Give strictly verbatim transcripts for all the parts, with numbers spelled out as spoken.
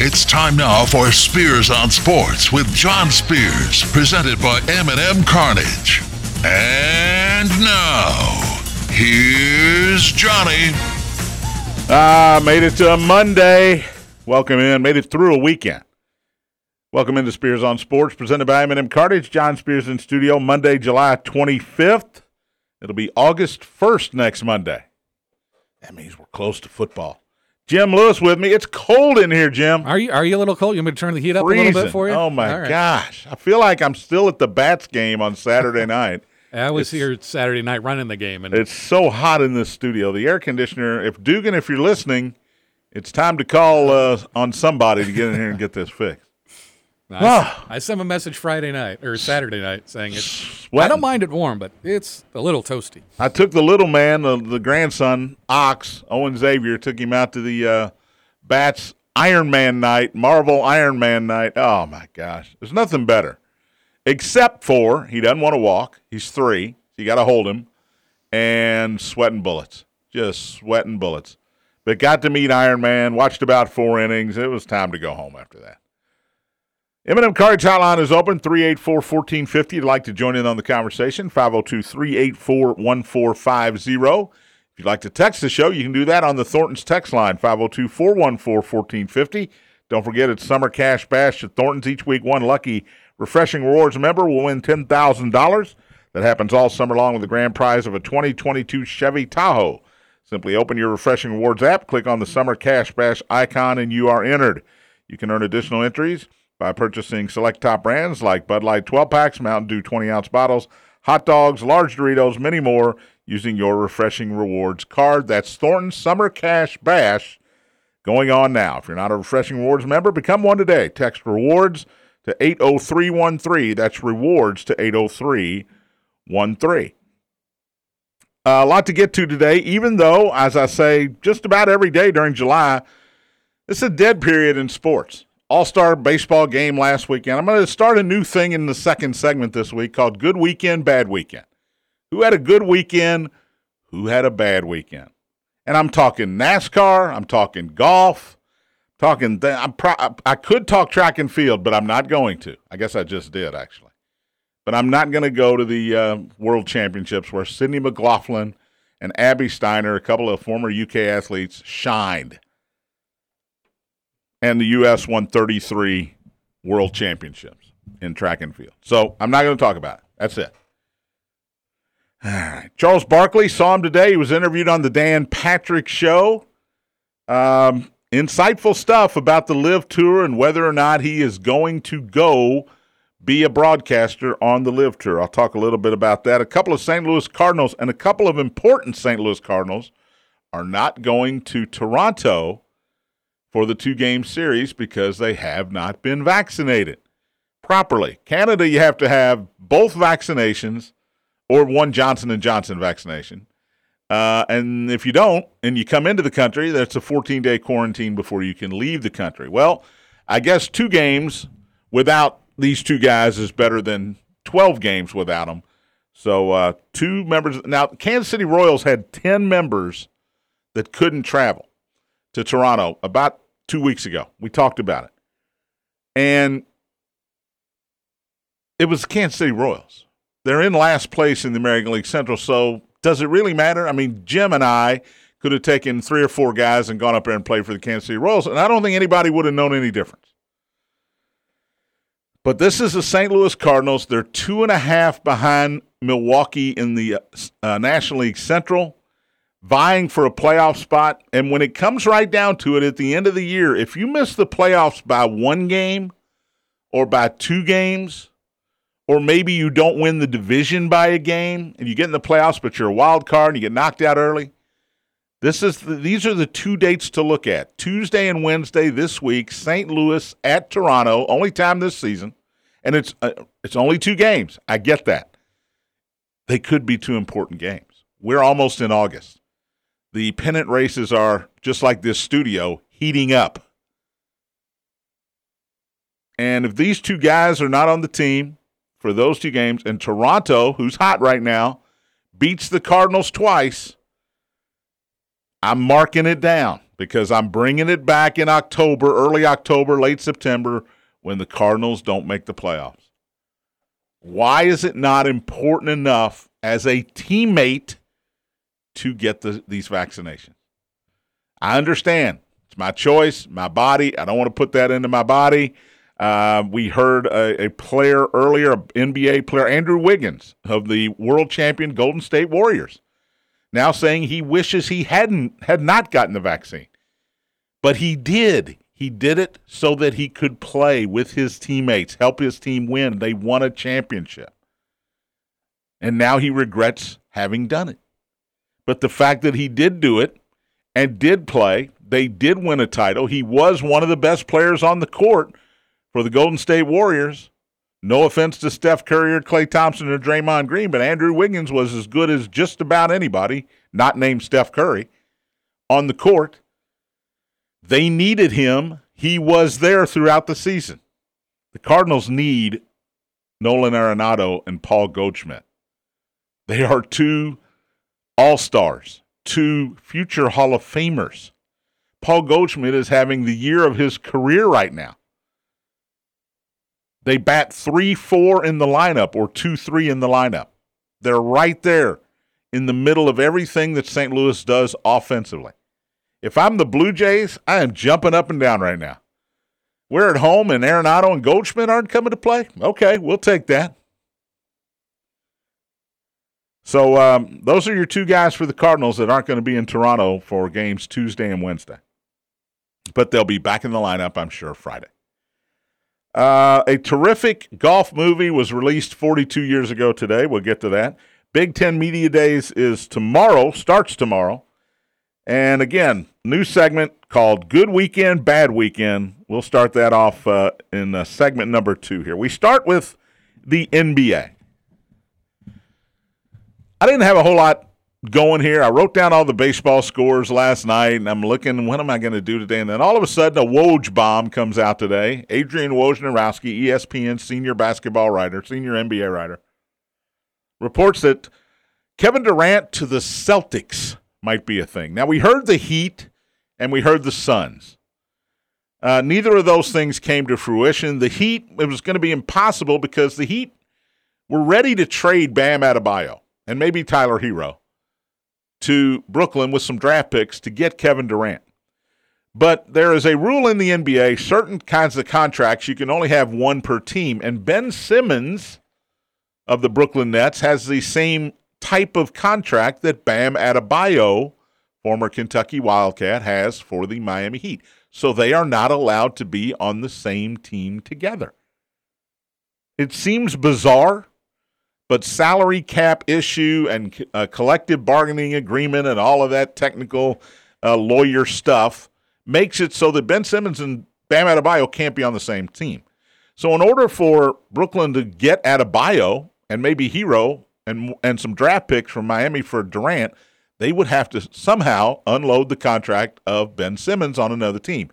It's time now for Spears on Sports with John Spears, presented by M and M Carnage. And now, here's Johnny. Ah, made it to a Monday. Welcome in. Made it through a weekend. Welcome into Spears on Sports, presented by M and M Carnage. John Spears in studio, Monday, July twenty-fifth. It'll be August first next Monday. That means we're close to football. Jim Lewis with me. It's cold in here, Jim. Are you Are you a little cold? You want me to turn the heat up Freezing. a little bit for you? Oh, my right. gosh. I feel like I'm still at the Bats game on Saturday night. I was it's, here Saturday night running the game. And it's so hot in this studio. The air conditioner, if Dugan, if you're listening, it's time to call uh, on somebody to get in here and get this fixed. No, I, I sent a message Friday night or Saturday night saying it's sweating. I don't mind it warm, but it's a little toasty. I took the little man, the, the grandson, Ox, Owen Xavier, took him out to the uh, Bats Iron Man night, Marvel Iron Man night. Oh, my gosh. There's nothing better. Except for he doesn't want to walk. He's three, so you got to hold him. And sweating bullets. Just sweating bullets. But got to meet Iron Man, watched about four innings. It was time to go home after that. M and M Cards Hotline is open, three eight four, one four five zero. You'd like to join in on the conversation, five oh two, three eight four, one four five zero. If you'd like to text the show, you can do that on the Thornton's text line, five oh two, four one four, one four five zero. Don't forget, it's Summer Cash Bash at Thornton's. Each week, one lucky Refreshing Rewards member will win ten thousand dollars. That happens all summer long with the grand prize of a twenty twenty-two Chevy Tahoe. Simply open your Refreshing Rewards app, click on the Summer Cash Bash icon, and you are entered. You can earn additional entries by purchasing select top brands like Bud Light twelve-packs, Mountain Dew twenty-ounce bottles, hot dogs, large Doritos, many more, using your Refreshing Rewards card. That's Thornton's Summer Cash Bash going on now. If you're not a Refreshing Rewards member, become one today. Text REWARDS to eight oh three one three. That's REWARDS to eight oh three one three. Uh, a lot to get to today, even though, as I say, just about every day during July, it's a dead period in sports. All-Star baseball game last weekend. I'm going to start a new thing in the second segment this week called Good Weekend, Bad Weekend. Who had a good weekend? Who had a bad weekend? And I'm talking NASCAR. I'm talking golf. Talking. Th- I'm pro- I could talk track and field, but I'm not going to. I guess I just did, actually. But I'm not going to go to the uh, World Championships where Sidney McLaughlin and Abby Steiner, a couple of former U K athletes, shined. And the U S won thirty-three world championships in track and field. So I'm not going to talk about it. That's it. All right. Charles Barkley, saw him today. He was interviewed on the Dan Patrick Show. Um, insightful stuff about the LIV Tour and whether or not he is going to go be a broadcaster on the LIV Tour. I'll talk a little bit about that. A couple of Saint Louis Cardinals and a couple of important Saint Louis Cardinals are not going to Toronto for the two-game series because they have not been vaccinated properly. Canada, you have to have both vaccinations or one Johnson and Johnson vaccination. Uh, and if you don't and you come into the country, that's a fourteen-day quarantine before you can leave the country. Well, I guess two games without these two guys is better than twelve games without them. So uh, two members. Now, Kansas City Royals had ten members that couldn't travel to Toronto about two weeks ago. We talked about it. And it was the Kansas City Royals. They're in last place in the American League Central, so does it really matter? I mean, Jim and I could have taken three or four guys and gone up there and played for the Kansas City Royals, and I don't think anybody would have known any difference. But this is the Saint Louis Cardinals. They're two and a half behind Milwaukee in the uh, National League Central, vying for a playoff spot, and when it comes right down to it at the end of the year, if you miss the playoffs by one game or by two games, or maybe you don't win the division by a game and you get in the playoffs but you're a wild card and you get knocked out early, this is the, these are the two dates to look at. Tuesday and Wednesday this week, Saint Louis at Toronto, only time this season, and it's uh, it's only two games. I get that. They could be two important games. We're almost in August. The pennant races are, just like this studio, heating up. And if these two guys are not on the team for those two games, and Toronto, who's hot right now, beats the Cardinals twice, I'm marking it down. because I'm bringing it back in October, early October, late September, when the Cardinals don't make the playoffs. Why is it not important enough as a teammate to get the, these vaccinations? I understand. It's my choice, my body. I don't want to put that into my body. Uh, we heard a, a player earlier, an N B A player, Andrew Wiggins, of the world champion Golden State Warriors, now saying he wishes he hadn't had not gotten the vaccine. But he did. He did it so that he could play with his teammates, help his team win. They won a championship. And now he regrets having done it. But the fact that he did do it and did play, they did win a title. He was one of the best players on the court for the Golden State Warriors. No offense to Steph Curry or Klay Thompson or Draymond Green, but Andrew Wiggins was as good as just about anybody, not named Steph Curry, on the court. They needed him. He was there throughout the season. The Cardinals need Nolan Arenado and Paul Goldschmidt. They are two all-stars, two future Hall of Famers. Paul Goldschmidt is having the year of his career right now. They bat three four in the lineup or two three in the lineup. They're right there in the middle of everything that Saint Louis does offensively. If I'm the Blue Jays, I am jumping up and down right now. We're at home and Arenado and Goldschmidt aren't coming to play? Okay, we'll take that. So um, those are your two guys for the Cardinals that aren't going to be in Toronto for games Tuesday and Wednesday. But they'll be back in the lineup, I'm sure, Friday. Uh, a terrific golf movie was released forty-two years ago today. We'll get to that. Big Ten Media Days is tomorrow, starts tomorrow. And again, new segment called Good Weekend, Bad Weekend. We'll start that off uh, in uh, segment number two here. We start with the N B A. I didn't have a whole lot going here. I wrote down all the baseball scores last night, and I'm looking, what am I going to do today? And then all of a sudden, a Woj bomb comes out today. Adrian Wojnarowski, E S P N senior basketball writer, senior N B A writer, reports that Kevin Durant to the Celtics might be a thing. Now, we heard the Heat, and we heard the Suns. Uh, neither of those things came to fruition. The Heat, it was going to be impossible because the Heat were ready to trade Bam Adebayo and maybe Tyler Hero to Brooklyn with some draft picks to get Kevin Durant. But there is a rule in the N B A, certain kinds of contracts, you can only have one per team. And Ben Simmons of the Brooklyn Nets has the same type of contract that Bam Adebayo, former Kentucky Wildcat, has for the Miami Heat. So they are not allowed to be on the same team together. It seems bizarre. But salary cap issue and uh, collective bargaining agreement and all of that technical uh, lawyer stuff makes it so that Ben Simmons and Bam Adebayo can't be on the same team. So in order for Brooklyn to get Adebayo and maybe Hero and and some draft picks from Miami for Durant, they would have to somehow unload the contract of Ben Simmons on another team.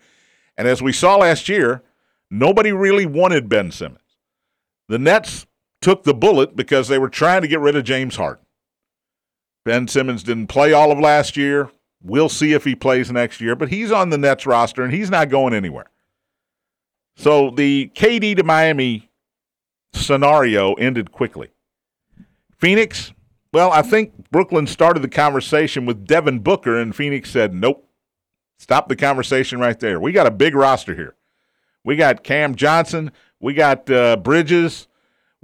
And as we saw last year, nobody really wanted Ben Simmons. The Nets took the bullet because they were trying to get rid of James Harden. Ben Simmons didn't play all of last year. We'll see if he plays next year, but he's on the Nets roster, and he's not going anywhere. So the K D to Miami scenario ended quickly. Phoenix, well, I think Brooklyn started the conversation with Devin Booker, and Phoenix said, nope, stop the conversation right there. We got a big roster here. We got Cam Johnson. We got uh, Bridges.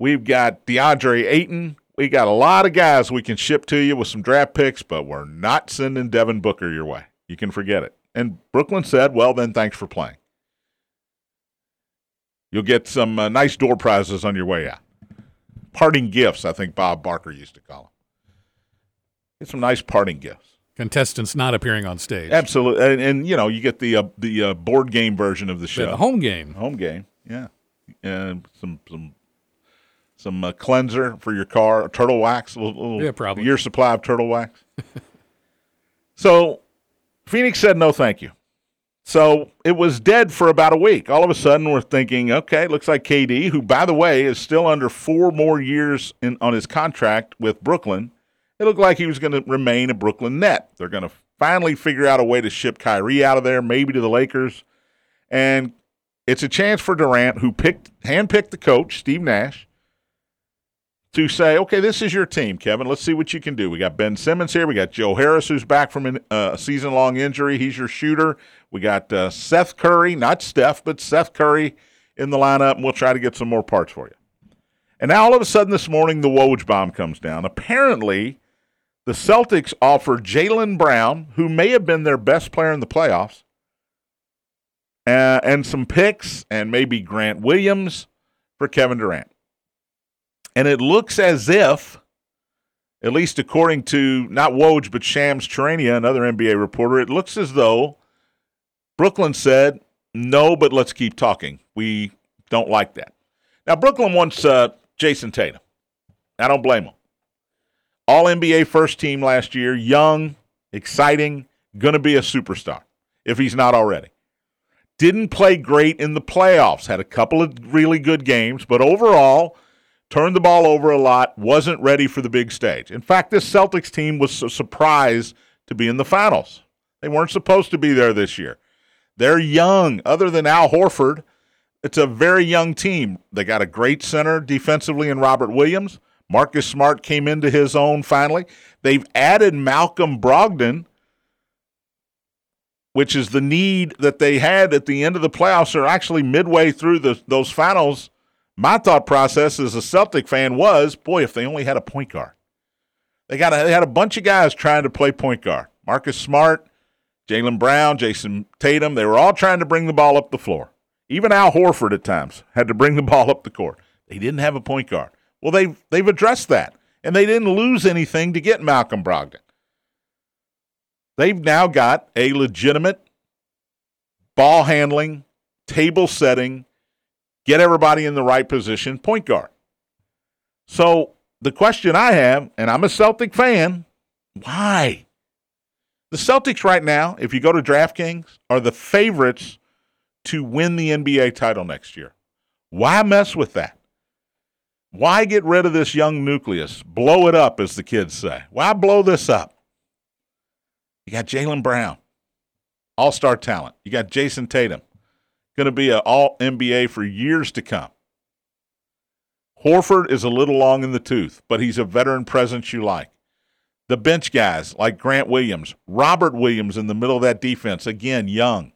We've got DeAndre Ayton. We got a lot of guys we can ship to you with some draft picks, but we're not sending Devin Booker your way. You can forget it. And Brooklyn said, well, then thanks for playing. You'll get some uh, nice door prizes on your way out. Parting gifts, I think Bob Barker used to call them. Get some nice parting gifts. Contestants not appearing on stage. Absolutely. And, and you know, you get the uh, the uh, board game version of the show. The home game. Home game, yeah. And some some... Some uh, cleanser for your car, turtle wax, a little, little yeah, probably. Year supply of turtle wax. So Phoenix said no thank you. So it was dead for about a week. All of a sudden we're thinking, okay, looks like K D, who, by the way, is still under four more years in, on his contract with Brooklyn. It looked like he was going to remain a Brooklyn Net. They're going to finally figure out a way to ship Kyrie out of there, maybe to the Lakers. And it's a chance for Durant, who picked, handpicked the coach, Steve Nash, to say, okay, this is your team, Kevin. Let's see what you can do. We got Ben Simmons here. We got Joe Harris, who's back from an, uh, a season-long injury. He's your shooter. We got uh, Seth Curry, not Steph, but Seth Curry in the lineup, and we'll try to get some more parts for you. And now all of a sudden this morning, the Woj bomb comes down. Apparently, the Celtics offered Jaylen Brown, who may have been their best player in the playoffs, Uh, and some picks, and maybe Grant Williams for Kevin Durant. And it looks as if, at least according to not Woj, but Shams Charania, another N B A reporter, it looks as though Brooklyn said, no, but let's keep talking. We don't like that. Now, Brooklyn wants uh, Jason Tatum. I don't blame him. All N B A first team last year, young, exciting, going to be a superstar if he's not already. Didn't play great in the playoffs. Had a couple of really good games, but overall, turned the ball over a lot, wasn't ready for the big stage. In fact, this Celtics team was a surprise to be in the finals. They weren't supposed to be there this year. They're young. Other than Al Horford, it's a very young team. They got a great center defensively in Robert Williams. Marcus Smart came into his own finally. They've added Malcolm Brogdon, which is the need that they had at the end of the playoffs, or actually midway through the, those finals. My thought process as a Celtic fan was, boy, if they only had a point guard. They got a, they had a bunch of guys trying to play point guard. Marcus Smart, Jaylen Brown, Jason Tatum, they were all trying to bring the ball up the floor. Even Al Horford at times had to bring the ball up the court. They didn't have a point guard. Well, they've, they've addressed that, and they didn't lose anything to get Malcolm Brogdon. They've now got a legitimate ball handling, table setting, get everybody in the right position point guard. So the question I have, and I'm a Celtic fan, why? The Celtics right now, if you go to DraftKings, are the favorites to win the N B A title next year. Why mess with that? Why get rid of this young nucleus? Blow it up, as the kids say. Why blow this up? You got Jaylen Brown, all-star talent. You got Jason Tatum, going to be an all N B A for years to come. Horford is a little long in the tooth, but he's a veteran presence you like. The bench guys like Grant Williams, Robert Williams in the middle of that defense, again, young.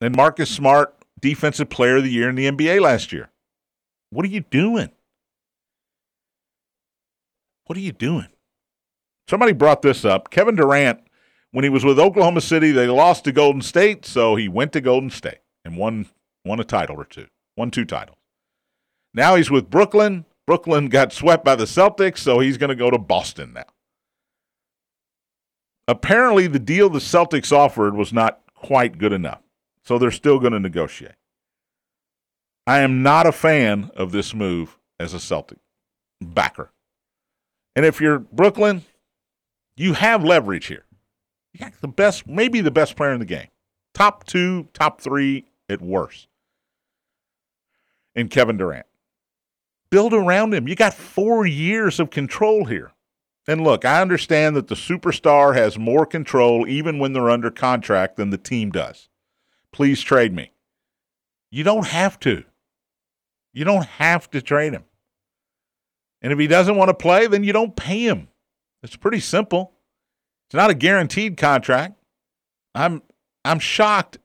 And Marcus Smart, defensive player of the year in the N B A last year. What are you doing? What are you doing? Somebody brought this up. Kevin Durant, when he was with Oklahoma City, they lost to Golden State, so he went to Golden State and won, won a title or two. Won two titles. Now he's with Brooklyn. Brooklyn got swept by the Celtics, so he's going to go to Boston now. Apparently, the deal the Celtics offered was not quite good enough, so they're still going to negotiate. I am not a fan of this move as a Celtic backer. And if you're Brooklyn, you have leverage here. You got the best, maybe the best player in the game. Top two, top three at worst. And Kevin Durant. Build around him. You got four years of control here. And look, I understand that the superstar has more control even when they're under contract than the team does. Please trade me. You don't have to. You don't have to trade him. And if he doesn't want to play, then you don't pay him. It's pretty simple. It's not a guaranteed contract. I'm I'm shocked,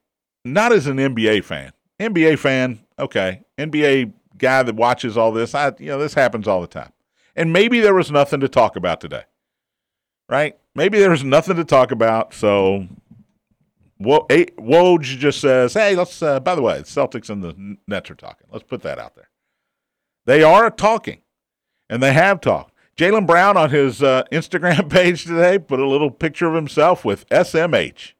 not as an N B A fan. N B A fan, okay. N B A guy that watches all this, I you know, this happens all the time. And maybe there was nothing to talk about today, right? Maybe there was nothing to talk about, so Wo- a- Woj just says, hey, let's, uh, by the way, the Celtics and the Nets are talking. Let's put that out there. They are talking, and they have talked. Jaylen Brown on his uh, Instagram page today put a little picture of himself with S M H.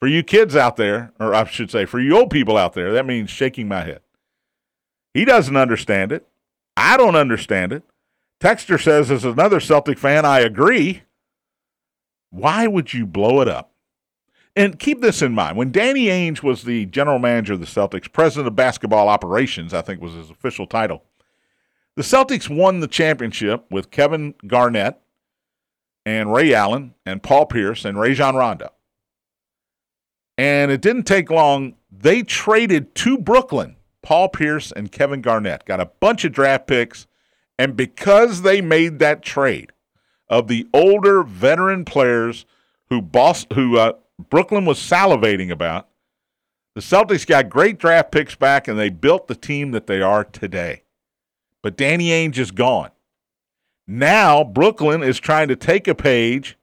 For you kids out there, or I should say for you old people out there, that means shaking my head. He doesn't understand it. I don't understand it. Texter says, as another Celtic fan, I agree. Why would you blow it up? And keep this in mind. When Danny Ainge was the general manager of the Celtics, president of basketball operations, I think was his official title, the Celtics won the championship with Kevin Garnett and Ray Allen and Paul Pierce and Rajon Rondo. And it didn't take long. They traded to Brooklyn Paul Pierce and Kevin Garnett, got a bunch of draft picks, and because they made that trade of the older veteran players who Boston, who uh, Brooklyn was salivating about, the Celtics got great draft picks back, and they built the team that they are today. But Danny Ainge is gone. Now Brooklyn is trying to take a page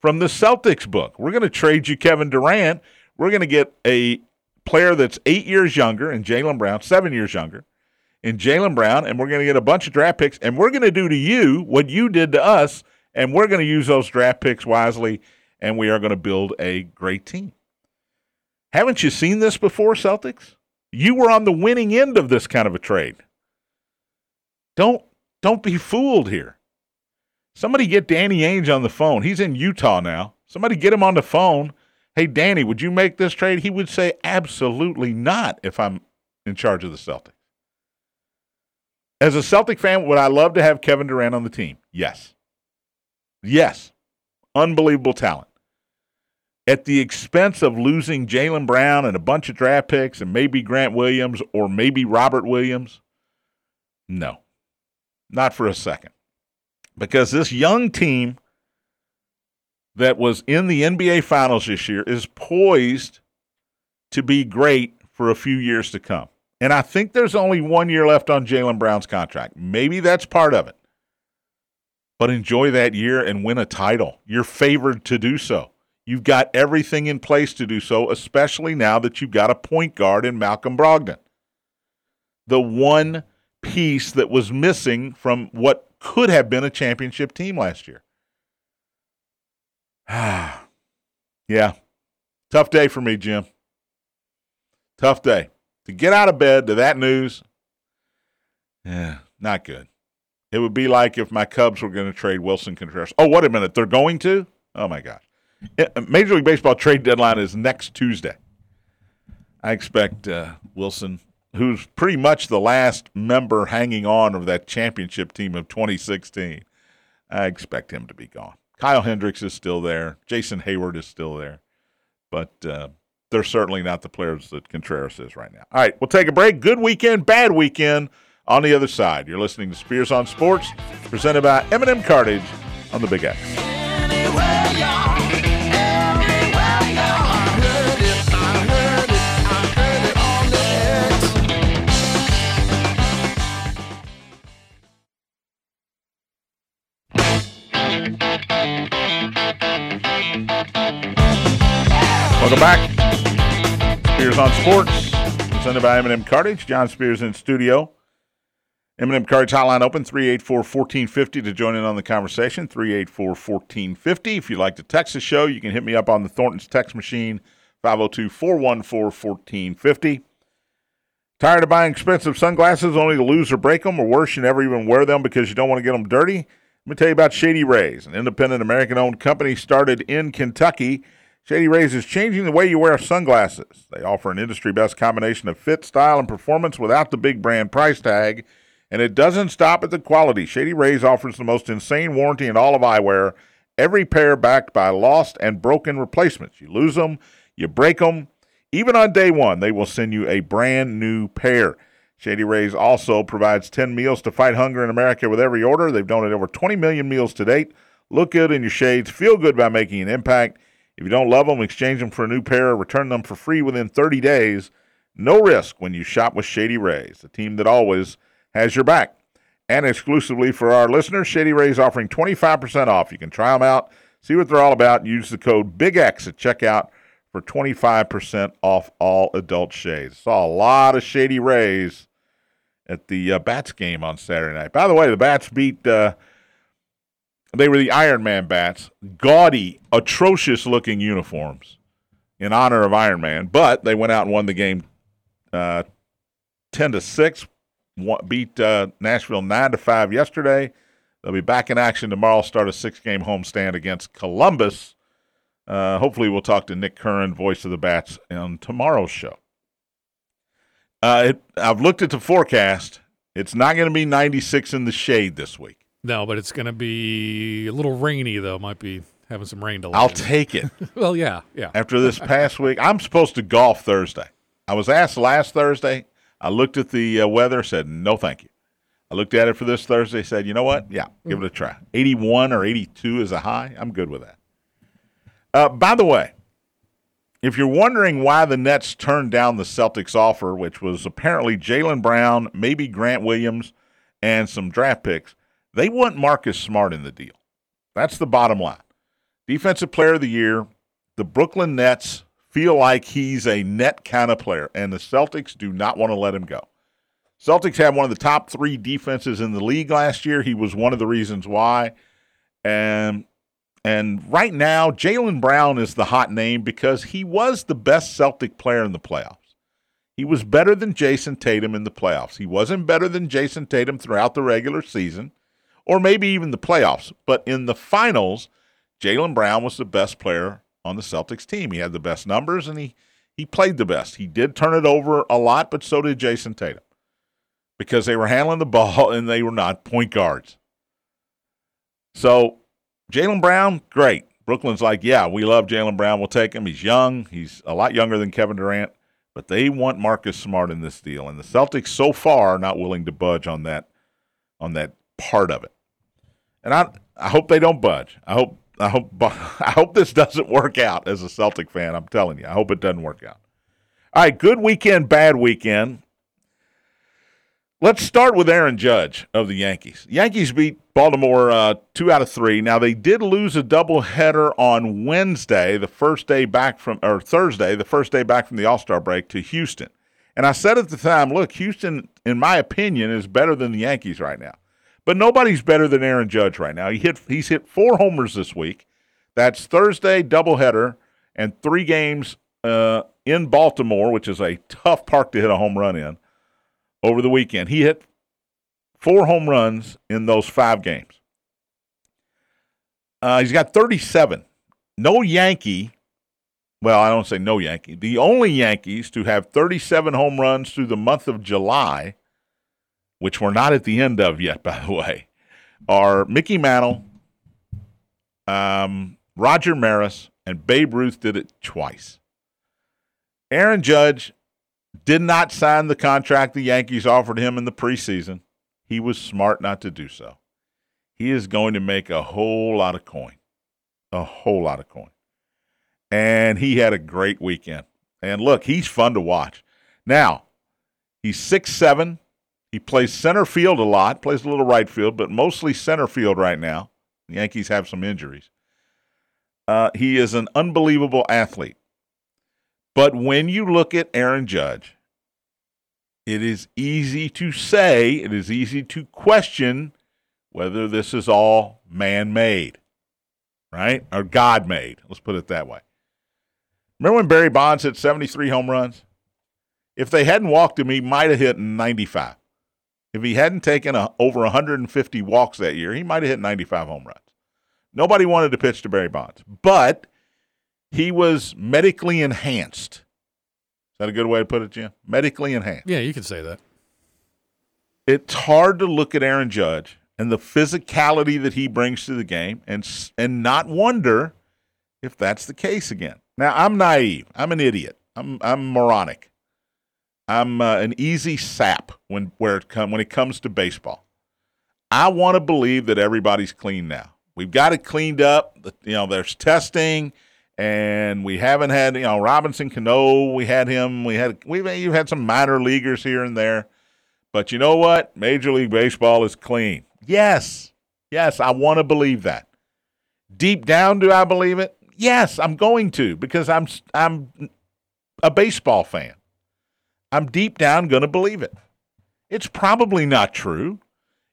from the Celtics book. We're going to trade you Kevin Durant. We're going to get a player that's eight years younger, and Jaylen Brown, seven years younger, and Jaylen Brown, and we're going to get a bunch of draft picks, and we're going to do to you what you did to us, and we're going to use those draft picks wisely, and we are going to build a great team. Haven't you seen this before, Celtics? You were on the winning end of this kind of a trade. Don't don't be fooled here. Somebody get Danny Ainge on the phone. He's in Utah now. Somebody get him on the phone. Hey, Danny, would you make this trade? He would say, absolutely not if I'm in charge of the Celtics. As a Celtic fan, would I love to have Kevin Durant on the team? Yes. Yes. Unbelievable talent. At the expense of losing Jaylen Brown and a bunch of draft picks and maybe Grant Williams or maybe Robert Williams? No. Not for a second. Because this young team that was in the N B A Finals this year is poised to be great for a few years to come. And I think there's only one year left on Jaylen Brown's contract. Maybe that's part of it. But enjoy that year and win a title. You're favored to do so. You've got everything in place to do so, especially now that you've got a point guard in Malcolm Brogdon. The one piece that was missing from what could have been a championship team last year. Yeah, tough day for me, Jim. Tough day. To get out of bed to that news, yeah, not good. It would be like if my Cubs were going to trade Wilson Contreras. Oh, wait a minute, they're going to? Oh, my gosh. Major League Baseball trade deadline is next Tuesday. I expect uh, Wilson, who's pretty much the last member hanging on of that championship team of twenty sixteen, I expect him to be gone. Kyle Hendricks is still there. Jason Hayward is still there. But uh, they're certainly not the players that Contreras is right now. All right, we'll take a break. Good weekend, bad weekend on the other side. You're listening to Spears on Sports, presented by M and M Carnage on the Big X. Welcome back. Spears on Sports, presented by M and M Cartage. John Spears in studio. M and M Cartage hotline open, three eight four, one four five zero to join in on the conversation, three eight four, one four five zero. If you'd like to text the show, you can hit me up on the Thornton's text machine, five oh two, four one four, one four five zero. Tired of buying expensive sunglasses only to lose or break them, or worse, you never even wear them because you don't want to get them dirty? Let me tell you about Shady Rays, an independent American-owned company started in Kentucky. Shady Rays is changing the way you wear sunglasses. They offer an industry-best combination of fit, style, and performance without the big brand price tag, and it doesn't stop at the quality. Shady Rays offers the most insane warranty in all of eyewear, every pair backed by lost and broken replacements. You lose them, you break them. Even on day one, they will send you a brand-new pair. Shady Rays also provides ten meals to fight hunger in America with every order. They've donated over twenty million meals to date. Look good in your shades. Feel good by making an impact. If you don't love them, exchange them for a new pair or return them for free within thirty days. No risk when you shop with Shady Rays, the team that always has your back. And exclusively for our listeners, Shady Rays offering twenty-five percent off. You can try them out, see what they're all about, and use the code BIGX at checkout for twenty-five percent off all adult shades. Saw a lot of Shady Rays at the uh, Bats game on Saturday night. By the way, the Bats beat, uh, they were the Iron Man Bats. Gaudy, atrocious-looking uniforms in honor of Iron Man. But they went out and won the game uh, ten to six, beat uh, Nashville nine to five yesterday. They'll be back in action tomorrow, start a six-game homestand against Columbus. Uh, hopefully we'll talk to Nick Curran, voice of the Bats, on tomorrow's show. Uh, it, I've looked at the forecast. It's not going to be ninety-six in the shade this week. No, but it's going to be a little rainy, though. Might be having some rain delay. I'll take it. Well, yeah, yeah. After this past week, I'm supposed to golf Thursday. I was asked last Thursday. I looked at the uh, weather, said, no, thank you. I looked at it for this Thursday, said, you know what? Yeah, give mm. it a try. eighty-one or eighty-two is a high. I'm good with that. Uh, by the way, if you're wondering why the Nets turned down the Celtics offer, which was apparently Jaylen Brown, maybe Grant Williams, and some draft picks, they want Marcus Smart in the deal. That's the bottom line. Defensive player of the year, the Brooklyn Nets feel like he's a net kind of player, and the Celtics do not want to let him go. Celtics had one of the top three defenses in the league last year. He was one of the reasons why. And, and right now, Jaylen Brown is the hot name because he was the best Celtic player in the playoffs. He was better than Jason Tatum in the playoffs. He wasn't better than Jason Tatum throughout the regular season or maybe even the playoffs. But in the finals, Jaylen Brown was the best player on the Celtics team. He had the best numbers, and he, he played the best. He did turn it over a lot, but so did Jason Tatum, because they were handling the ball and they were not point guards. So Jaylen Brown, great. Brooklyn's like, yeah, we love Jaylen Brown. We'll take him. He's young. He's a lot younger than Kevin Durant, but they want Marcus Smart in this deal. And the Celtics so far are not willing to budge on that, on that part of it. And I I hope they don't budge. I hope I hope I hope this doesn't work out as a Celtic fan. I'm telling you, I hope it doesn't work out. All right, good weekend, bad weekend. Let's start with Aaron Judge of the Yankees. Yankees beat Baltimore uh, two out of three. Now, they did lose a doubleheader on Wednesday, the first day back from, or Thursday, the first day back from the All-Star break to Houston. And I said at the time, look, Houston, in my opinion, is better than the Yankees right now. But nobody's better than Aaron Judge right now. He hit, he's hit four homers this week. That's Thursday, doubleheader, and three games uh, in Baltimore, which is a tough park to hit a home run in. Over the weekend, he hit four home runs in those five games. Uh, he's got thirty-seven. No Yankee, well, I don't say no Yankee. The only Yankees to have thirty-seven home runs through the month of July, which we're not at the end of yet, by the way, are Mickey Mantle, um, Roger Maris, and Babe Ruth did it twice. Aaron Judge did not sign the contract the Yankees offered him in the preseason. He was smart not to do so. He is going to make a whole lot of coin, a whole lot of coin. And he had a great weekend. And, look, he's fun to watch. Now, he's six seven. He plays center field a lot, plays a little right field, but mostly center field right now. The Yankees have some injuries. Uh, he is an unbelievable athlete. But when you look at Aaron Judge, it is easy to say, it is easy to question whether this is all man-made, right? Or God-made. Let's put it that way. Remember when Barry Bonds hit seventy-three home runs? If they hadn't walked him, he might have hit ninety-five. If he hadn't taken a, over one hundred fifty walks that year, he might have hit ninety-five home runs. Nobody wanted to pitch to Barry Bonds. But he was medically enhanced. Is that a good way to put it, Jim? Medically enhanced. Yeah, you can say that. It's hard to look at Aaron Judge and the physicality that he brings to the game and and not wonder if that's the case again. Now, I'm naive. I'm an idiot. I'm I'm moronic. I'm uh, an easy sap when where it come when it comes to baseball. I want to believe that everybody's clean now. We've got it cleaned up. You know, there's testing. And we haven't had, you know, Robinson Cano, we had him, we had, we've you've had some minor leaguers here and there. But you know what? Major League Baseball is clean. Yes. Yes, I want to believe that. Deep down, do I believe it? Yes, I'm going to, because I'm I'm a baseball fan. I'm deep down going to believe it. It's probably not true.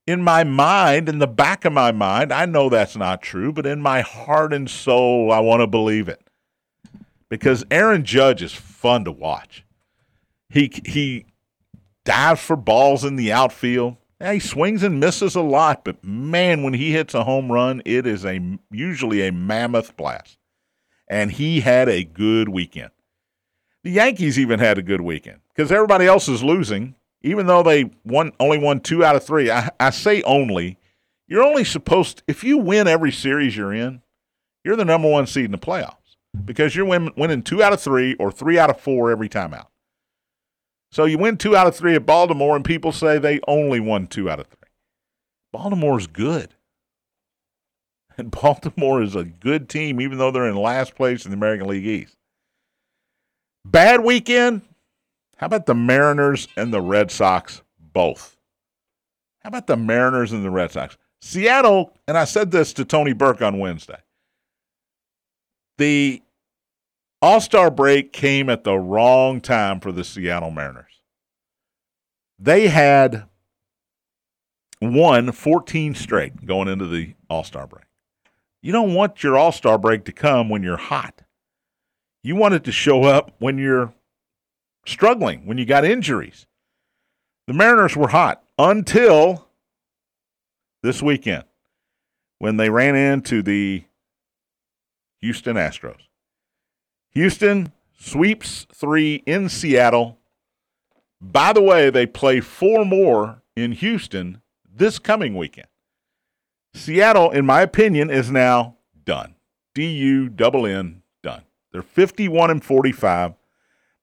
In my mind, in the back of my mind, I know that's not true, but in my heart and soul, I want to believe it. Because Aaron Judge is fun to watch. He he dives for balls in the outfield. Yeah, he swings and misses a lot, but man, when he hits a home run, it is a usually a mammoth blast. And he had a good weekend. The Yankees even had a good weekend because everybody else is losing. Even though they won, only won two out of three, I, I say only, You're only supposed to, if you win every series you're in, you're the number one seed in the playoffs because you're win, winning two out of three or three out of four every time out. So you win two out of three at Baltimore, and people say they only won two out of three. Baltimore's good. And Baltimore is a good team, even though they're in last place in the American League East. Bad weekend? How about the Mariners and the Red Sox both? How about the Mariners and the Red Sox? Seattle, and I said this to Tony Burke on Wednesday, the All-Star break came at the wrong time for the Seattle Mariners. They had won fourteen straight going into the All-Star break. You don't want your All-Star break to come when you're hot. You want it to show up when you're struggling, when you got injuries. The Mariners were hot until this weekend when they ran into the Houston Astros. Houston sweeps three in Seattle. By the way, they play four more in Houston this coming weekend. Seattle, in my opinion, is now done. D U N N, done. They're fifty-one and forty-five.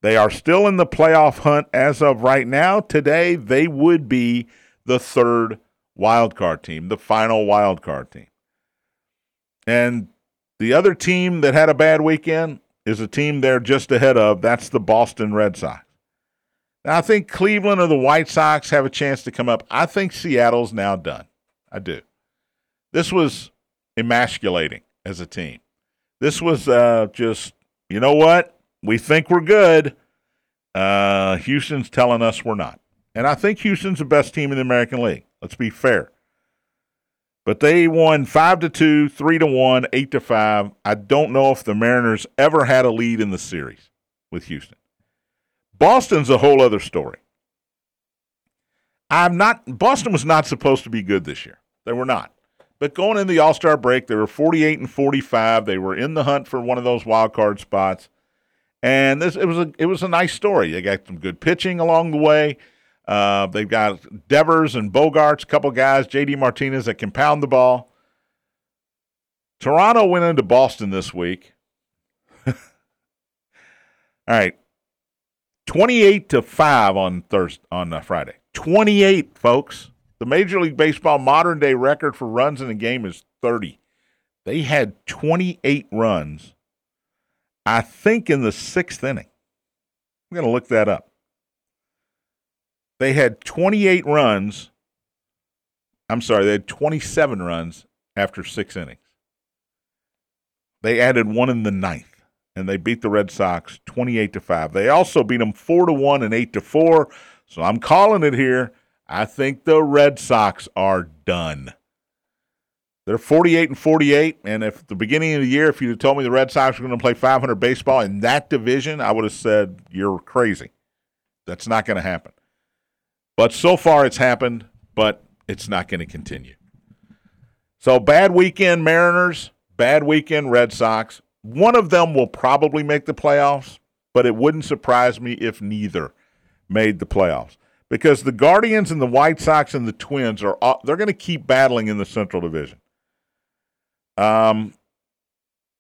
They are still in the playoff hunt as of right now. Today, they would be the third wild card team, the final wild card team. And the other team that had a bad weekend is a team they're just ahead of. That's the Boston Red Sox. Now, I think Cleveland or the White Sox have a chance to come up. I think Seattle's now done. I do. This was emasculating as a team. This was uh, just, you know what? We think we're good. Uh, Houston's telling us we're not. And I think Houston's the best team in the American League. Let's be fair. But they won five to two, three to one, eight to five. I don't know if the Mariners ever had a lead in the series with Houston. Boston's a whole other story. I'm not. Boston was not supposed to be good this year. They were not. But going into the All-Star break, they were forty-eight and forty-five. They were in the hunt for one of those wild card spots. And this it was a it was a nice story. They got some good pitching along the way. Uh, they've got Devers and Bogarts, a couple guys, J D Martinez that can pound the ball. Toronto went into Boston this week. All right, twenty-eight to five on Thursday on uh, Friday. Twenty-eight, folks. The Major League Baseball modern day record for runs in a game is thirty. They had twenty-eight runs, I think, in the sixth inning. I'm going to look that up. They had twenty-eight runs. I'm sorry, they had twenty-seven runs after six innings. They added one in the ninth, and they beat the Red Sox twenty-eight to five. They also beat them four to one and eight to four, so I'm calling it here. I think the Red Sox are done. They're forty-eight and forty-eight, and if at the beginning of the year, if you had told me the Red Sox were going to play five hundred baseball in that division, I would have said, you're crazy. That's not going to happen. But so far it's happened, but it's not going to continue. So bad weekend Mariners, bad weekend Red Sox. One of them will probably make the playoffs, but it wouldn't surprise me if neither made the playoffs. Because the Guardians and the White Sox and the Twins, are they're going to keep battling in the Central Division. Um,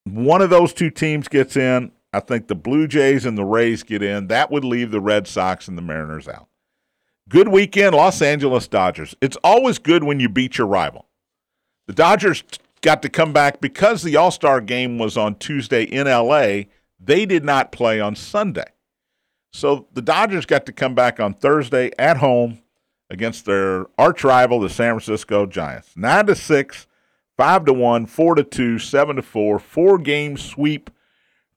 one of those two teams gets in. I think the Blue Jays and the Rays get in. That would leave the Red Sox and the Mariners out. Good weekend, Los Angeles Dodgers. It's always good when you beat your rival. The Dodgers got to come back because the All-Star game was on Tuesday in L A. They did not play on Sunday. So the Dodgers got to come back on Thursday at home against their arch rival, the San Francisco Giants. nine to six, five to one, four to two, seven to four, four-game sweep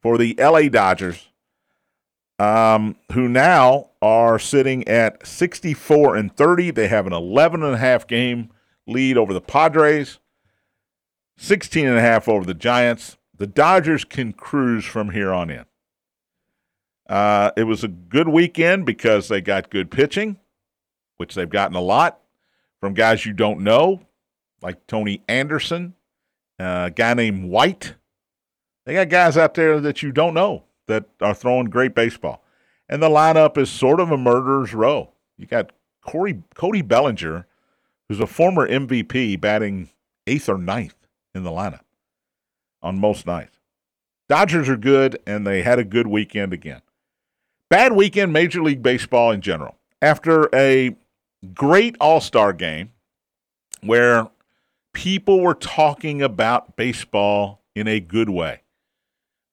for the L A Dodgers, um, who now are sitting at sixty-four and thirty. They have an eleven and a half game lead over the Padres, sixteen and a half over the Giants. The Dodgers can cruise from here on in. Uh, it was a good weekend because they got good pitching, which they've gotten a lot from guys you don't know, like Tony Anderson, uh, a guy named White. They got guys out there that you don't know that are throwing great baseball. And the lineup is sort of a murderer's row. You got Corey, Cody Bellinger, who's a former M V P, batting eighth or ninth in the lineup on most nights. Dodgers are good, and they had a good weekend again. Bad weekend, Major League Baseball in general. After a great All-Star game where people were talking about baseball in a good way.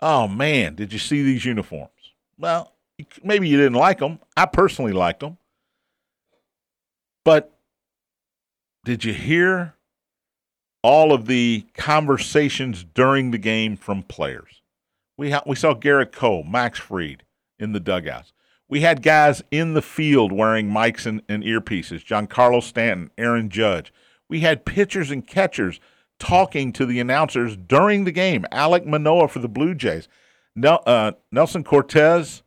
Oh, man, did you see these uniforms? Well, maybe you didn't like them. I personally liked them. But did you hear all of the conversations during the game from players? We ha- we saw Garrett Cole, Max Fried in the dugouts. We had guys in the field wearing mics and, and earpieces, Giancarlo Stanton, Aaron Judge. We had pitchers and catchers talking to the announcers during the game. Alek Manoah for the Blue Jays. No, uh, Nelson Cortez,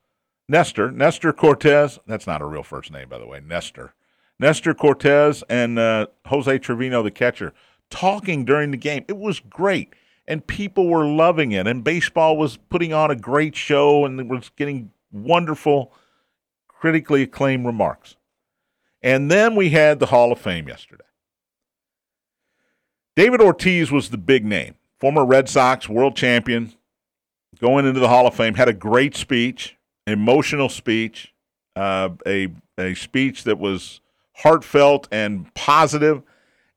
Nestor, Nestor Cortez. That's not a real first name, by the way, Nestor. Nestor Cortez and uh, Jose Trevino, the catcher, talking during the game. It was great, and people were loving it, and baseball was putting on a great show, and it was getting wonderful, critically acclaimed remarks. And then we had the Hall of Fame yesterday. David Ortiz was the big name, former Red Sox world champion, going into the Hall of Fame, had a great speech, emotional speech, uh, a a speech that was heartfelt and positive,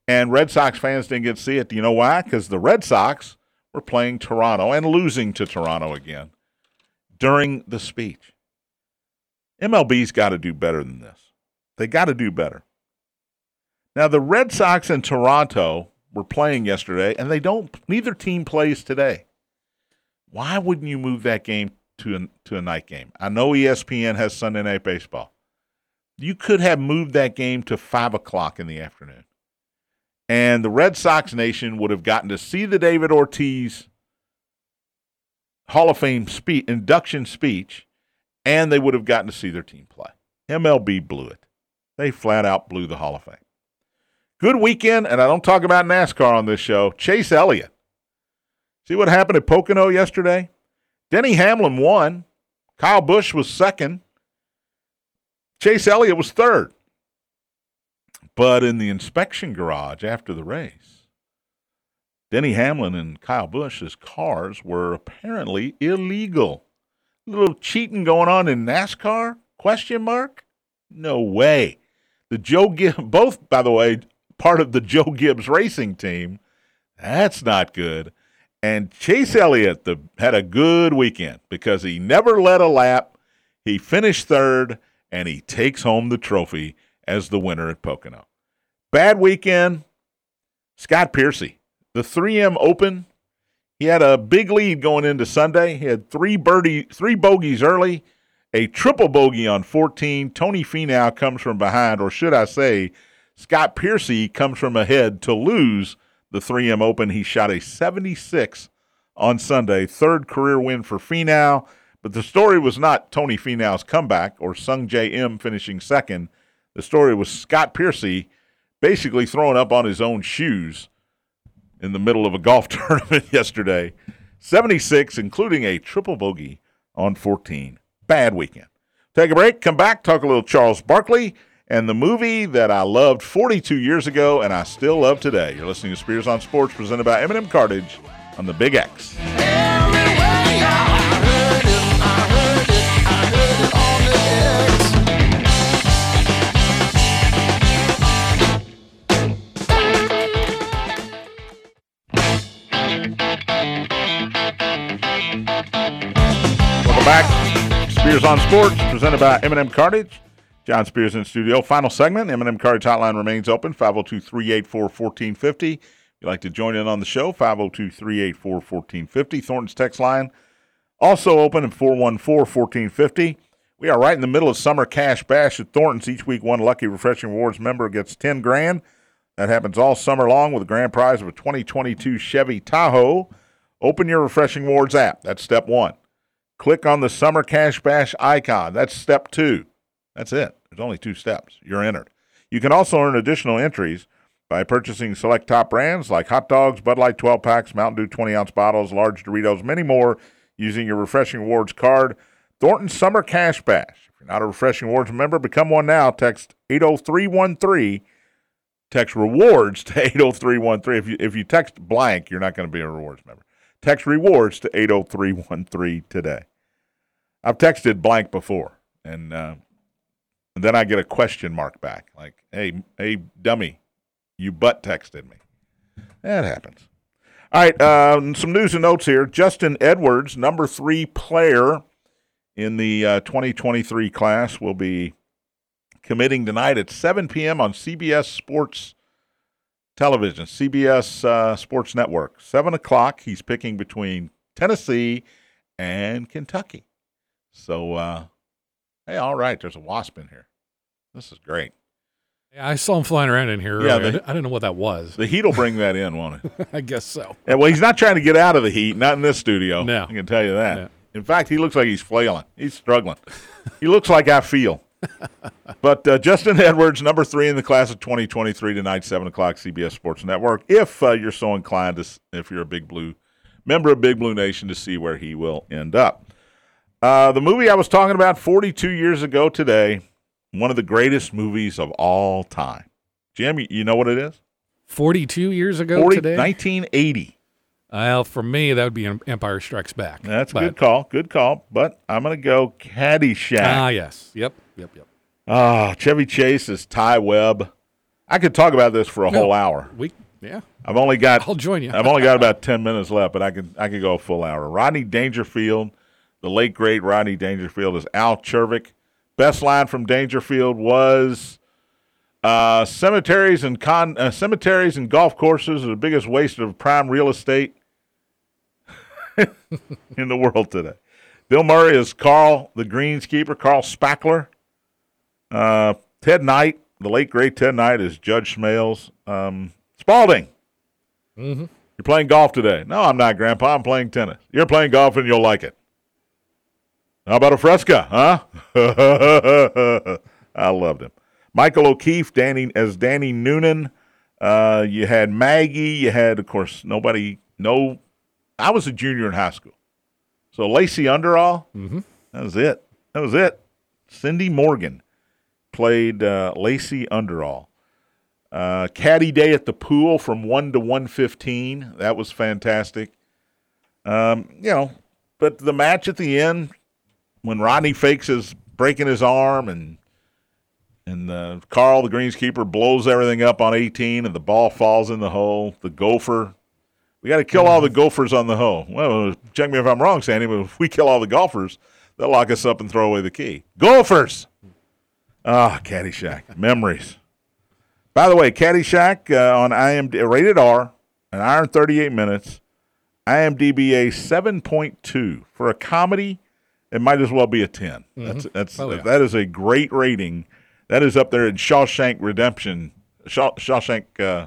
and Red Sox fans didn't get to see it. Do you know why? Because the Red Sox were playing Toronto and losing to Toronto again during the speech. M L B's got to do better than this. They got to do better. Now, the Red Sox and Toronto were playing yesterday, and they don't. Neither team plays today. Why wouldn't you move that game to a, to a night game? I know E S P N has Sunday Night Baseball. You could have moved that game to five o'clock in the afternoon. And the Red Sox Nation would have gotten to see the David Ortiz Hall of Fame speech, induction speech, and they would have gotten to see their team play. M L B blew it. They flat out blew the Hall of Fame. Good weekend, and I don't talk about NASCAR on this show. Chase Elliott. See what happened at Pocono yesterday? Denny Hamlin won. Kyle Busch was second. Chase Elliott was third. But in the inspection garage after the race, Denny Hamlin and Kyle Busch's cars were apparently illegal. A little cheating going on in NASCAR? Question mark? No way. The Joe Gibb, both, by the way, part of the Joe Gibbs racing team. That's not good. And Chase Elliott the, had a good weekend because he never led a lap. He finished third. And he takes home the trophy as the winner at Pocono. Bad weekend, Scott Piercy. The three M Open, he had a big lead going into Sunday. He had three birdie, three bogeys early, a triple bogey on fourteen. Tony Finau comes from behind, or should I say, Scott Piercy comes from ahead to lose the three M Open. He shot a seventy-six on Sunday, third career win for Finau. But the story was not Tony Finau's comeback or Sung J M finishing second. The story was Scott Piercy basically throwing up on his own shoes in the middle of a golf tournament yesterday. seventy-six, including a triple bogey on fourteen. Bad weekend. Take a break, come back, talk a little Charles Barkley and the movie that I loved forty-two years ago and I still love today. You're listening to Spears on Sports presented by M and M Carnage on the Big X. Back. Spears on Sports, presented by M and M Carnage. John Spears in studio. Final segment, M and M Carnage hotline remains open, five oh two, three eight four, one four five oh. If you'd like to join in on the show, five oh two, three eight four, one four five oh. Thornton's text line also open at four one four, one four five oh. We are right in the middle of Summer Cash Bash at Thornton's. Each week, one lucky Refreshing Rewards member gets ten grand. That happens all summer long with a grand prize of a twenty twenty-two Chevy Tahoe. Open your Refreshing Rewards app. That's step one. Click on the Summer Cash Bash icon. That's step two. That's it. There's only two steps. You're entered. You can also earn additional entries by purchasing select top brands like hot dogs, Bud Light twelve packs, Mountain Dew twenty ounce bottles, large Doritos, many more using your Refreshing Rewards card. Thornton Summer Cash Bash. If you're not a Refreshing Rewards member, become one now. Text eight oh three one three Text rewards to eight oh three one three. If you if you text blank, you're not going to be a rewards member. Text rewards to eight oh three one three today. I've texted blank before, and uh, then I get a question mark back, like, hey, hey, dummy, you butt texted me. That happens. All right, um, some news and notes here. Justin Edwards, number three player in the uh, twenty twenty-three class, will be committing tonight at seven p.m. on C B S Sports Television, C B S uh, Sports Network. seven o'clock, he's picking between Tennessee and Kentucky. So, uh, hey, all right, there's a wasp in here. This is great. Yeah, I saw him flying around in here. Yeah, the, I, didn't, I didn't know what that was. The heat will bring that in, won't it? I guess so. Yeah, well, he's not trying to get out of the heat, not in this studio. No. I can tell you that. No. In fact, he looks like he's flailing. He's struggling. He looks like I feel. But uh, Justin Edwards, number three in the class of twenty twenty-three tonight, seven o'clock, C B S Sports Network. If uh, you're so inclined, to, if you're a Big Blue member of Big Blue Nation, to see where he will end up. Uh, the movie I was talking about forty-two years ago today, one of the greatest movies of all time. Jim, you know what it is? forty-two years ago forty, today? nineteen eighty. Well, for me, that would be Empire Strikes Back. That's but. a good call, good call. But I'm going to go Caddyshack. Ah, yes. Yep, yep, yep. Ah, Chevy Chase is Ty Webb. I could talk about this for a no, whole hour. We, yeah. I've only got. I'll join you. I've only got about ten minutes left, but I can I can go a full hour. Rodney Dangerfield. The late, great Rodney Dangerfield is Al Chervik. Best line from Dangerfield was, uh, cemeteries and con- uh, cemeteries and golf courses are the biggest waste of prime real estate in the world today. Bill Murray is Carl, the greenskeeper, Carl Spackler. Uh, Ted Knight, the late, great Ted Knight, is Judge Smales. Um, Spalding. Mm-hmm. You're playing golf today. No, I'm not, Grandpa. I'm playing tennis. You're playing golf and you'll like it. How about a Fresca, huh? I loved him. Michael O'Keefe Danny, as Danny Noonan. Uh, you had Maggie. You had, of course, nobody. No, I was a junior in high school. So Lacey Underall, mm-hmm. that was it. That was it. Cindy Morgan played uh, Lacey Underall. Uh, Caddy Day at the Pool from one to one fifteen. That was fantastic. Um, you know, but the match at the end, when Rodney fakes his breaking his arm and and uh, Carl, the greenskeeper, blows everything up on eighteen and the ball falls in the hole, the gopher. We got to kill all the gophers on the hole. Well, check me if I'm wrong, Sandy, but if we kill all the golfers, they'll lock us up and throw away the key. Gophers! Ah, oh, Caddyshack. Memories. By the way, Caddyshack uh, on I M D B, rated R, an hour and thirty-eight minutes, I M D B a seven point two for a comedy. It might as well be a ten. Mm-hmm. That's that's oh, yeah. that is a great rating. That is up there in Shawshank Redemption. Shaw, Shawshank. Uh,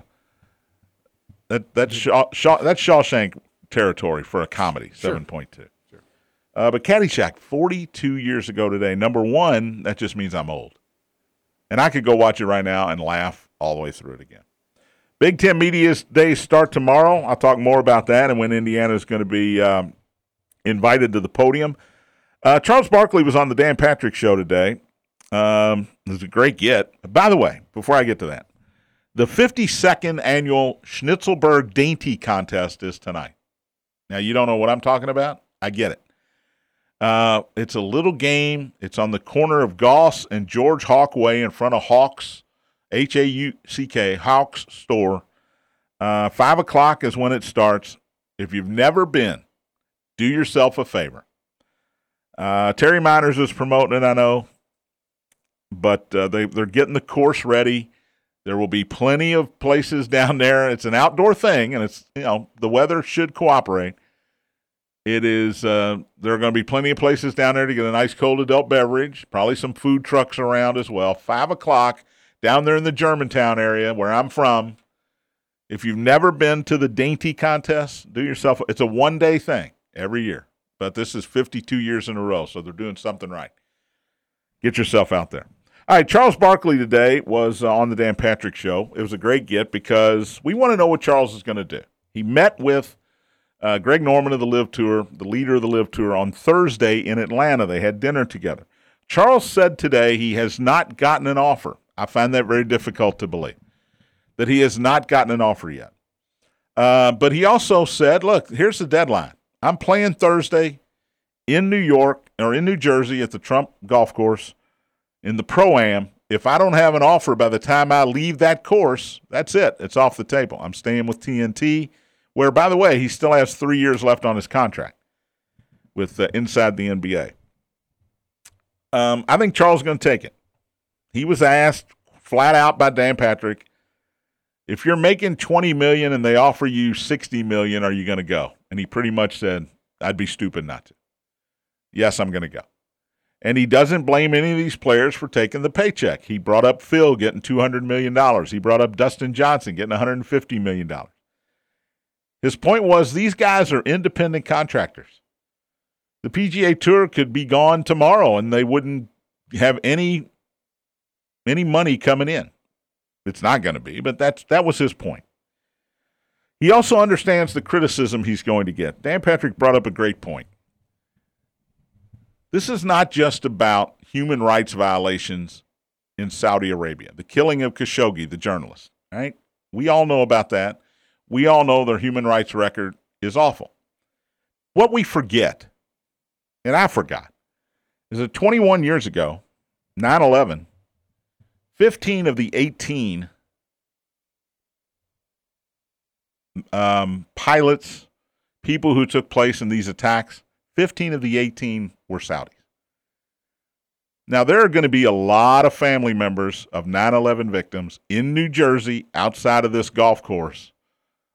that that's Shaw, Shaw, that's Shawshank territory for a comedy. Seven point two. Sure. Uh, but Caddyshack, forty-two years ago today. Number one. That just means I'm old, and I could go watch it right now and laugh all the way through it again. Big Ten Media Days start tomorrow. I'll talk more about that and when Indiana is going to be um, invited to the podium. Uh, Charles Barkley was on the Dan Patrick Show today. Um, it was a great get. By the way, before I get to that, the fifty-second annual Schnitzelberg Dainty Contest is tonight. Now, you don't know what I'm talking about? I get it. Uh, it's a little game. It's on the corner of Goss and George Hawkway in front of Hawks, H A U C K, Hawks Store. Uh, five o'clock is when it starts. If you've never been, do yourself a favor. Uh, Terry Miners is promoting it, I know, but uh, they, they're getting the course ready. There will be plenty of places down there. It's an outdoor thing, and it's, you know, the weather should cooperate. It is, uh, there are going to be plenty of places down there to get a nice cold adult beverage, probably some food trucks around as well. Five o'clock down there in the Germantown area where I'm from. If you've never been to the Dainty Contest, do yourself, it's a one-day thing every year. But this is fifty-two years in a row, so they're doing something right. Get yourself out there. All right, Charles Barkley today was uh, on the Dan Patrick Show. It was a great get because we want to know what Charles is going to do. He met with uh, Greg Norman of the L I V Tour, the leader of the L I V Tour, on Thursday in Atlanta. They had dinner together. Charles said today he has not gotten an offer. I find that very difficult to believe. that he has not gotten an offer yet. Uh, but he also said, look, here's the deadline. I'm playing Thursday in New York or in New Jersey at the Trump Golf Course in the Pro-Am. If I don't have an offer by the time I leave that course, that's it. It's off the table. I'm staying with T N T, where, by the way, he still has three years left on his contract with uh, inside the N B A. Um, I think Charles is going to take it. He was asked flat out by Dan Patrick, if you're making twenty million dollars and they offer you sixty million dollars, are you going to go? And he pretty much said, I'd be stupid not to. Yes, I'm going to go. And he doesn't blame any of these players for taking the paycheck. He brought up Phil getting two hundred million dollars. He brought up Dustin Johnson getting one hundred fifty million dollars. His point was these guys are independent contractors. The P G A Tour could be gone tomorrow and they wouldn't have any any money coming in. It's not going to be, but that's that was his point. He also understands the criticism he's going to get. Dan Patrick brought up a great point. This is not just about human rights violations in Saudi Arabia, the killing of Khashoggi, the journalist, right? We all know about that. We all know their human rights record is awful. What we forget, and I forgot, is that twenty-one years ago, nine eleven, fifteen of the eighteen um, pilots, people who took place in these attacks, fifteen of the eighteen were Saudis. Now, there are going to be a lot of family members of nine eleven victims in New Jersey outside of this golf course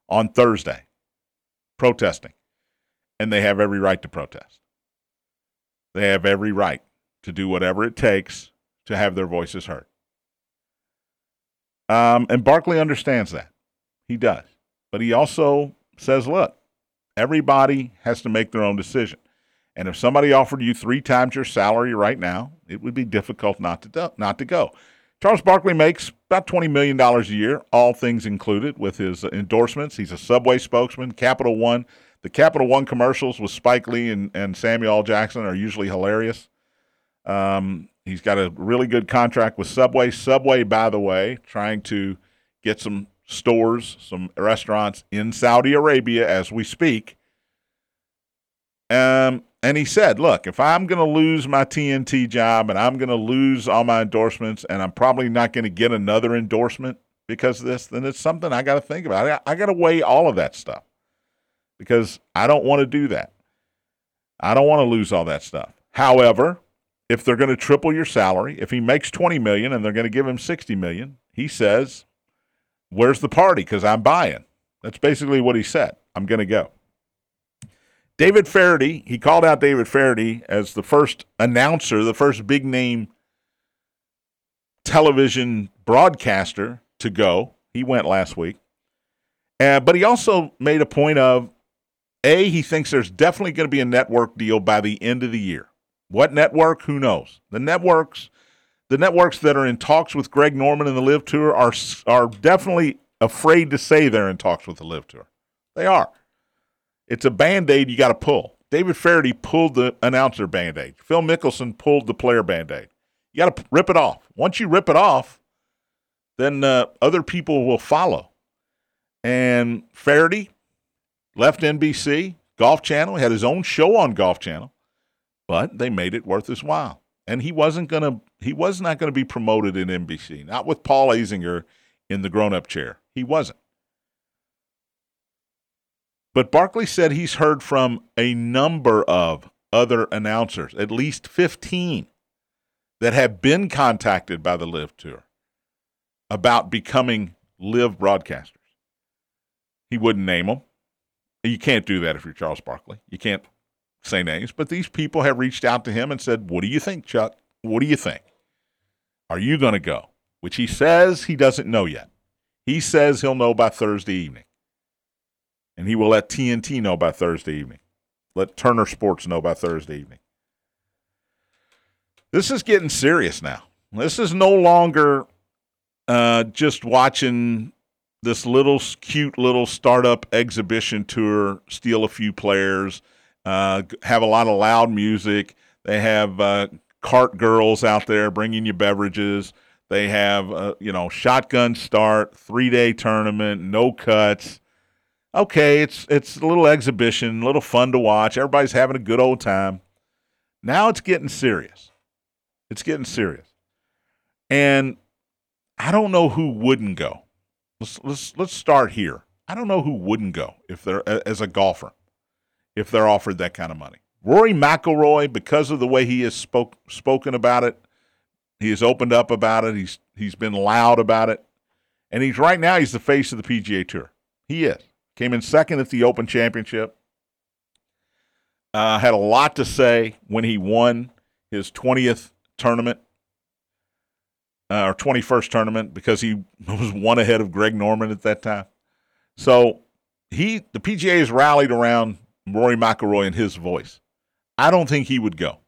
on Thursday protesting, and they have every right to protest. They have every right to do whatever it takes to have their voices heard. Um, and Barkley understands that. He does. But he also says, look, everybody has to make their own decision. And if somebody offered you three times your salary right now, it would be difficult not to do, not to go. Charles Barkley makes about twenty million dollars a year, all things included, with his endorsements. He's a Subway spokesman, Capital One. The Capital One commercials with Spike Lee and, and Samuel L. Jackson are usually hilarious. Um, he's got a really good contract with Subway. Subway, by the way, trying to get some stores, some restaurants in Saudi Arabia as we speak. Um, and he said, look, if I'm going to lose my T N T job and I'm going to lose all my endorsements and I'm probably not going to get another endorsement because of this, then it's something I got to think about. I, I got to weigh all of that stuff because I don't want to do that. I don't want to lose all that stuff. However, if they're going to triple your salary, if he makes twenty million dollars and they're going to give him sixty million dollars, he says, where's the party? Because I'm buying. That's basically what he said. I'm going to go. David Faraday, he called out David Faraday as the first announcer, the first big-name television broadcaster to go. He went last week. Uh, but he also made a point of, A, he thinks there's definitely going to be a network deal by the end of the year. What network? Who knows? The networks... The networks that are in talks with Greg Norman and the LIV Tour are are definitely afraid to say they're in talks with the LIV Tour. They are. It's a Band-Aid you got to pull. David Faraday pulled the announcer Band-Aid. Phil Mickelson pulled the player Band-Aid. You got to rip it off. Once you rip it off, then uh, other people will follow. And Faraday left N B C, Golf Channel, had his own show on Golf Channel, but they made it worth his while. And he wasn't going to he was not going to be promoted in N B C, not with Paul Azinger in the grown-up chair. He wasn't. But Barkley said he's heard from a number of other announcers, at least fifteen, that have been contacted by the LIV Tour about becoming LIV broadcasters. He wouldn't name them. You can't do that if you're Charles Barkley. You can't say names, but these people have reached out to him and said, what do you think, Chuck? What do you think? Are you going to go? Which he says he doesn't know yet. He says he'll know by Thursday evening. And he will let T N T know by Thursday evening. Let Turner Sports know by Thursday evening. This is getting serious now. This is no longer uh, just watching this little cute little startup exhibition tour, steal a few players, uh, have a lot of loud music. They have... Uh, cart girls out there bringing you beverages. They have, a, you know, shotgun start, three-day tournament, no cuts. Okay, it's it's a little exhibition, a little fun to watch. Everybody's having a good old time. Now it's getting serious. It's getting serious. And I don't know who wouldn't go. Let's let's let's start here. I don't know who wouldn't go if they're as a golfer, if they're offered that kind of money. Rory McIlroy, because of the way he has spoke, spoken about it, he has opened up about it. He's he's been loud about it, and he's right now he's the face of the P G A Tour. He is. Came in second at the Open Championship. Uh, had a lot to say when he won his twentieth tournament. Uh, or twenty-first tournament, because he was one ahead of Greg Norman at that time. So he, the P G A has rallied around Rory McIlroy and his voice. I don't think he would go.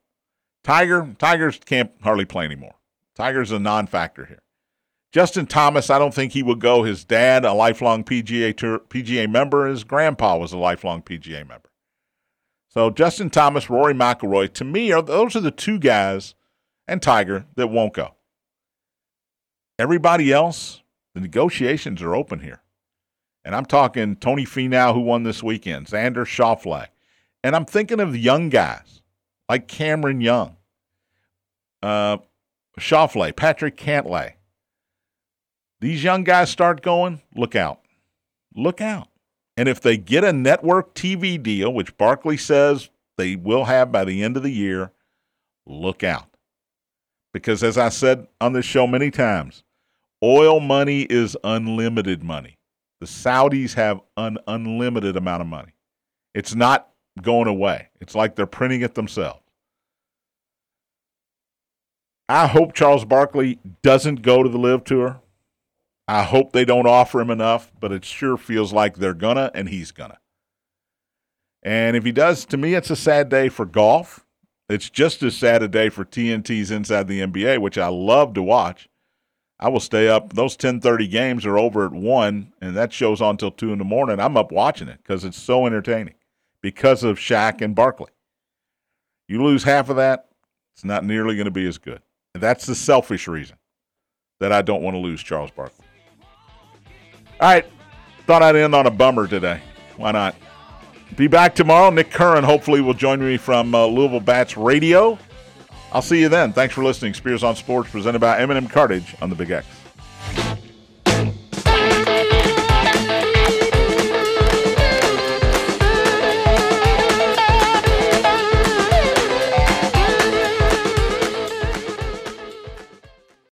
Tiger, Tiger's can't hardly play anymore. Tiger's a non-factor here. Justin Thomas, I don't think he would go. His dad, a lifelong P G A tour, P G A member. His grandpa was a lifelong P G A member. So Justin Thomas, Rory McIlroy, to me, are those are the two guys, and Tiger, that won't go. Everybody else, the negotiations are open here. And I'm talking Tony Finau, who won this weekend, Xander Schauffele. And I'm thinking of the young guys, like Cameron Young, uh, Schauffele, Patrick Cantlay. These young guys start going, look out. Look out. And if they get a network T V deal, which Barkley says they will have by the end of the year, look out. Because as I said on this show many times, oil money is unlimited money. The Saudis have an unlimited amount of money. It's not going away. It's like they're printing it themselves. I hope Charles Barkley doesn't go to the LIV Tour. I hope they don't offer him enough, but it sure feels like they're gonna and he's gonna. And if he does, to me, it's a sad day for golf. It's just as sad a day for T N T's Inside the N B A, which I love to watch. I will stay up. Those ten thirty games are over at one, and that show's on till two in the morning. I'm up watching it because it's so entertaining because of Shaq and Barkley. You lose half of that, it's not nearly going to be as good. And that's the selfish reason that I don't want to lose Charles Barkley. All right, thought I'd end on a bummer today. Why not? Be back tomorrow. Nick Curran hopefully will join me from uh, Louisville Bats Radio. I'll see you then. Thanks for listening. Spears on Sports presented by M and M Cartage on the Big X.